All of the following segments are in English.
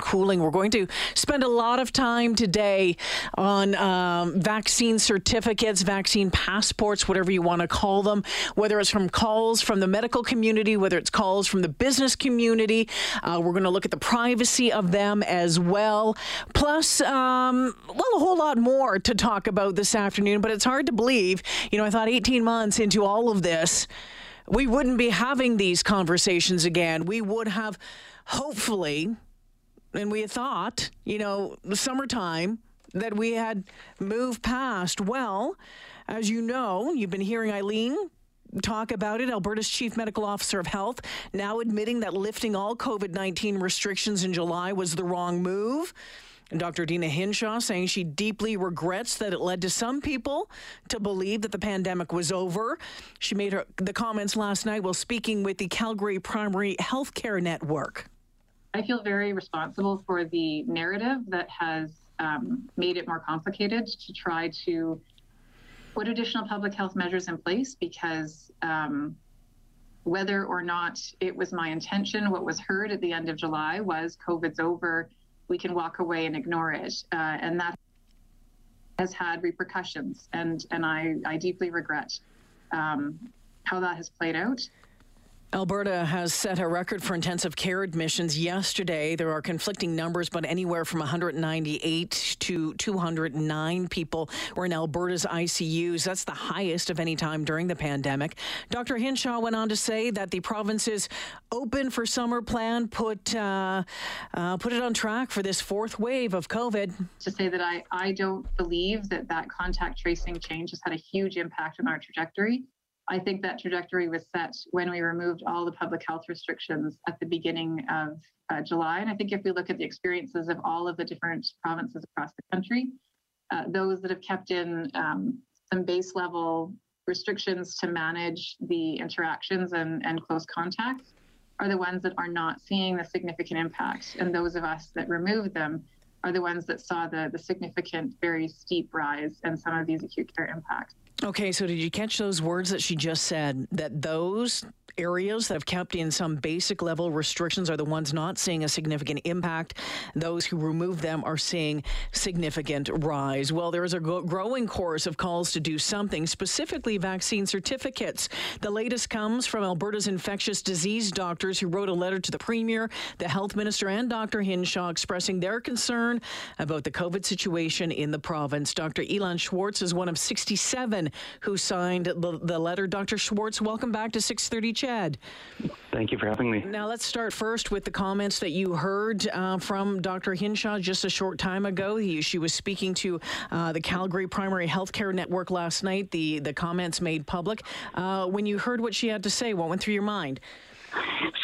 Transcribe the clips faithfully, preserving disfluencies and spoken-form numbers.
Cooling. We're going to spend a lot of time today on um, vaccine certificates, vaccine passports, whatever you want to call them, whether it's from calls from the medical community, whether it's calls from the business community. Uh, we're going to look at the privacy of them as well. Plus, um, well, a whole lot more to talk about this afternoon, but it's hard to believe. You know, I thought eighteen months into all of this, we wouldn't be having these conversations again. We would have, hopefully... And we thought, you know, the summertime that we had moved past. Well, as you know, you've been hearing Ilan talk about it. Alberta's chief medical officer of health now admitting that lifting all covid nineteen restrictions in July was the wrong move. And Doctor Deena Hinshaw saying she deeply regrets that it led to some people to believe that the pandemic was over. She made her, the comments last night while speaking with the Calgary Primary Health Care Network. I feel very responsible for the narrative that has um, made it more complicated to try to put additional public health measures in place, because um, whether or not it was my intention, what was heard at the end of July was COVID's over, we can walk away and ignore it. Uh, and that has had repercussions, and, and I, I deeply regret um, how that has played out. Alberta has set a record for intensive care admissions yesterday. There are conflicting numbers, but anywhere from one hundred ninety-eight to two hundred nine people were in Alberta's I C Us. That's the highest of any time during the pandemic. Doctor Hinshaw went on to say that the province's open for summer plan put uh, uh, put it on track for this fourth wave of COVID. To say that I, I don't believe that that contact tracing change has had a huge impact on our trajectory. I think that trajectory was set when we removed all the public health restrictions at the beginning of uh, July. And I think if we look at the experiences of all of the different provinces across the country, uh, those that have kept in um, some base level restrictions to manage the interactions and, and close contacts are the ones that are not seeing the significant impact. And those of us that removed them are the ones that saw the, the significant, very steep rise in some of these acute care impacts. Okay, so did you catch those words that she just said, that those areas that have kept in some basic level restrictions are the ones not seeing a significant impact? Those who remove them are seeing significant rise. Well, there is a growing chorus of calls to do something, specifically vaccine certificates. The latest comes from Alberta's infectious disease doctors, who wrote a letter to the Premier, the Health Minister, and Doctor Hinshaw expressing their concern about the COVID situation in the province. Doctor Ilan Schwartz is one of sixty-seven who signed the, the letter. Doctor Schwartz, welcome back to six thirty C H E D. Thank you for having me. Now let's start first with the comments that you heard uh, from Doctor Hinshaw just a short time ago. He, she was speaking to uh, the Calgary Primary Health Care Network last night. The, the comments made public. Uh, when you heard what she had to say, what went through your mind?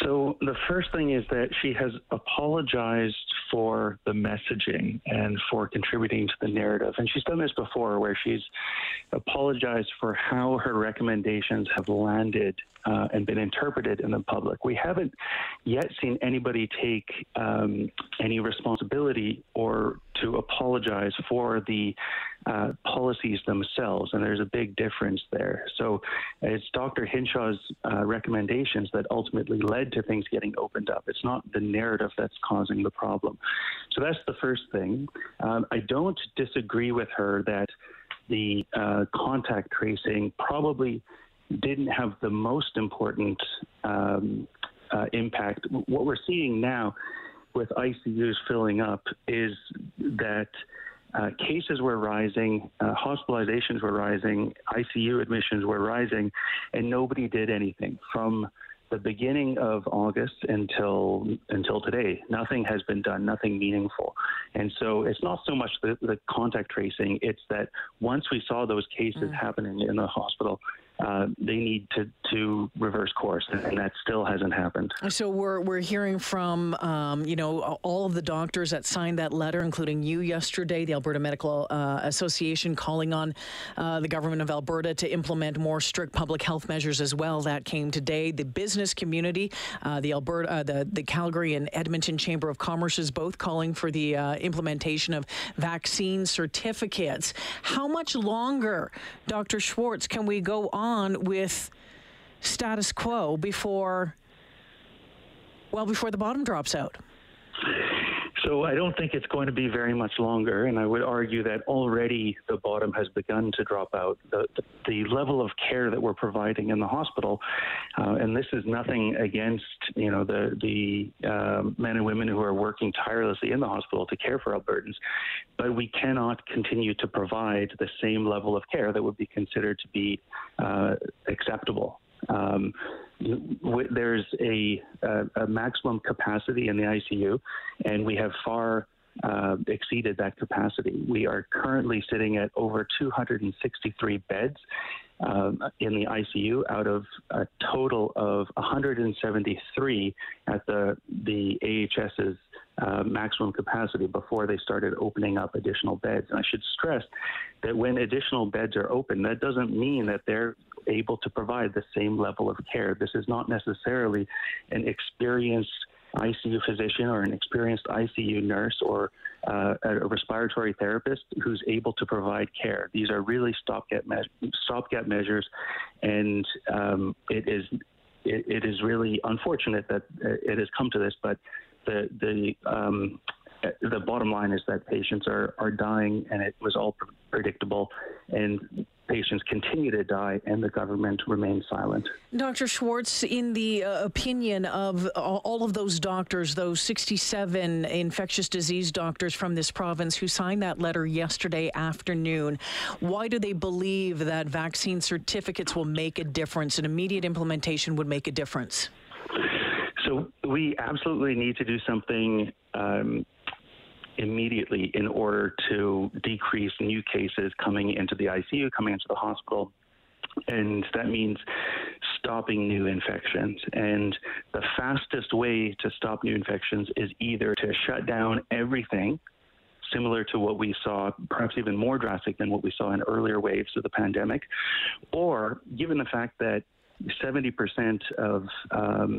So the first thing is that she has apologized for the messaging and for contributing to the narrative. And she's done this before, where she's apologized for how her recommendations have landed uh, and been interpreted in the public. We haven't yet seen anybody take um, any responsibility or to apologize for the uh, policies themselves. And there's a big difference there. So it's Doctor Hinshaw's uh, recommendations that ultimately led to things getting opened up. It's not the narrative that's causing the problem. So that's the first thing. Um, I don't disagree with her that the uh, contact tracing probably didn't have the most important um, uh, impact. What we're seeing now with I C Us filling up is that uh, cases were rising, uh, hospitalizations were rising, I C U admissions were rising, and nobody did anything. From the beginning of August until until today, nothing has been done, nothing meaningful. And so it's not so much the, the contact tracing, it's that once we saw those cases mm. happening in the hospital, Uh, they need to, to reverse course, and that still hasn't happened. So we're we're hearing from, um, you know, all of the doctors that signed that letter, including you yesterday, the Alberta Medical uh, Association calling on uh, the government of Alberta to implement more strict public health measures as well. That came today. The business community, uh, the Alberta, uh, the, the Calgary and Edmonton Chamber of Commerce is both calling for the uh, implementation of vaccine certificates. How much longer, Doctor Schwartz, can we go on with status quo before, well, before the bottom drops out? So I don't think it's going to be very much longer, and I would argue that already the bottom has begun to drop out. The, the, the level of care that we're providing in the hospital, uh, and this is nothing against, you know, the, the um, men and women who are working tirelessly in the hospital to care for Albertans, but we cannot continue to provide the same level of care that would be considered to be uh, acceptable. Um, there's a, a, a maximum capacity in the I C U, and we have far uh, exceeded that capacity. We are currently sitting at over two hundred sixty-three beds um, in the I C U out of a total of one hundred seventy-three at the, the AHS's Uh, maximum capacity before they started opening up additional beds. And I should stress that when additional beds are open, that doesn't mean that they're able to provide the same level of care. This is not necessarily an experienced I C U physician or an experienced I C U nurse or uh, a respiratory therapist who's able to provide care. These are really stopgap, me- stopgap measures, and um, it is it, it is really unfortunate that it has come to this, but The the um, the bottom line is that patients are, are dying, and it was all pre- predictable, and patients continue to die, and the government remains silent. Doctor Schwartz, in the uh, opinion of all of those doctors, those sixty-seven infectious disease doctors from this province who signed that letter yesterday afternoon, why do they believe that vaccine certificates will make a difference and immediate implementation would make a difference? So we absolutely need to do something um, immediately in order to decrease new cases coming into the I C U, coming into the hospital. And that means stopping new infections. And the fastest way to stop new infections is either to shut down everything, similar to what we saw, perhaps even more drastic than what we saw in earlier waves of the pandemic, or given the fact that seventy percent of um,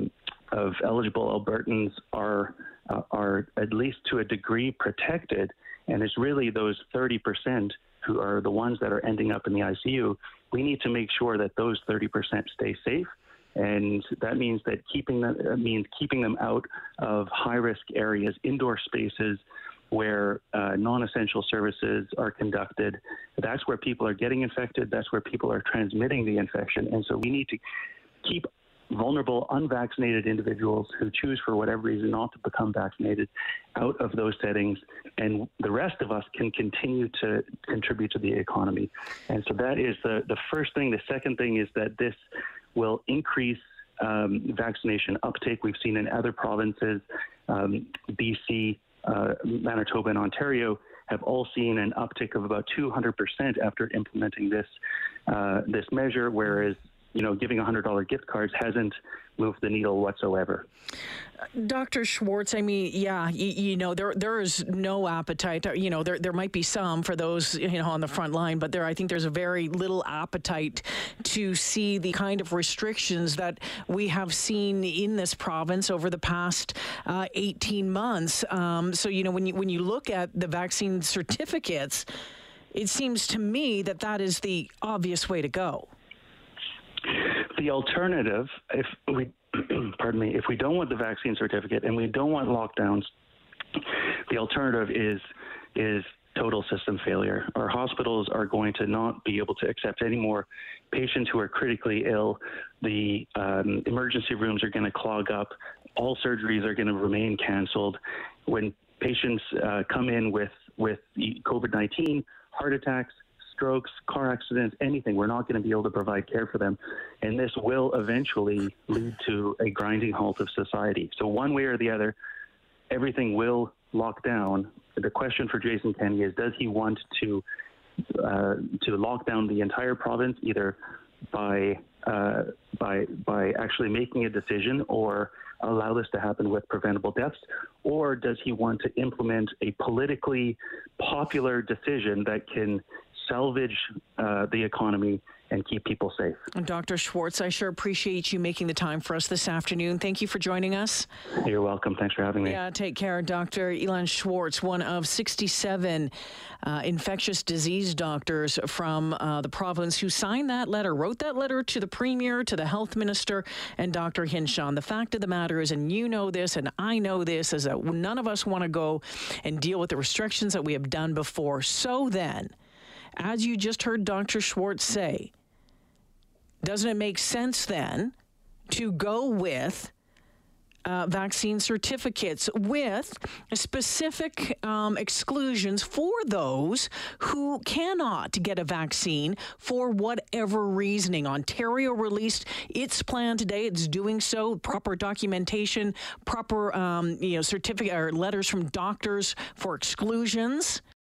of eligible Albertans are uh, are at least to a degree protected, and it's really those thirty percent who are the ones that are ending up in the I C U. We need to make sure that those thirty percent stay safe, and that means that keeping them that means keeping them out of high-risk areas, indoor spaces where uh, non-essential services are conducted. That's where people are getting infected. That's where people are transmitting the infection, and so we need to keep vulnerable, unvaccinated individuals who choose for whatever reason not to become vaccinated out of those settings, and the rest of us can continue to contribute to the economy. And so that is the, the first thing. The second thing is that this will increase um, vaccination uptake. We've seen in other provinces, um, B C, uh, Manitoba, and Ontario, have all seen an uptick of about two hundred percent after implementing this, uh, this measure, whereas you know, giving one hundred dollars gift cards hasn't moved the needle whatsoever. Doctor Schwartz, I mean, yeah, you, you know, there there is no appetite. You know, there there might be some for those, you know, on the front line, but there I think there's a very little appetite to see the kind of restrictions that we have seen in this province over the past uh, eighteen months. Um, so, you know, when you when you look at the vaccine certificates, it seems to me that that is the obvious way to go. The alternative, if we, pardon me, if we don't want the vaccine certificate and we don't want lockdowns, the alternative is is total system failure. Our hospitals are going to not be able to accept any more patients who are critically ill. The um, emergency rooms are going to clog up. All surgeries are going to remain canceled. When patients uh, come in with with COVID nineteen, heart attacks, strokes, car accidents, anything, we're not going to be able to provide care for them. And this will eventually lead to a grinding halt of society. So one way or the other, everything will lock down. The question for Jason Kenney is, does he want to uh, to lock down the entire province, either by uh, by by actually making a decision or allow this to happen with preventable deaths, or does he want to implement a politically popular decision that can salvage uh, the economy and keep people safe. And Doctor Schwartz, I sure appreciate you making the time for us this afternoon. Thank you for joining us. You're welcome. Thanks for having me. Yeah, take care. Doctor Ilan Schwartz, one of sixty-seven uh, infectious disease doctors from uh, the province who signed that letter, wrote that letter to the Premier, to the Health Minister, and Doctor Hinshaw. And the fact of the matter is, and you know this, and I know this, is that none of us want to go and deal with the restrictions that we have done before. So then, as you just heard Doctor Schwartz say, doesn't it make sense then to go with uh, vaccine certificates with specific um, exclusions for those who cannot get a vaccine for whatever reasoning? Ontario released its plan today. It's doing so. Proper documentation, proper um, you know, certificate or letters from doctors for exclusions.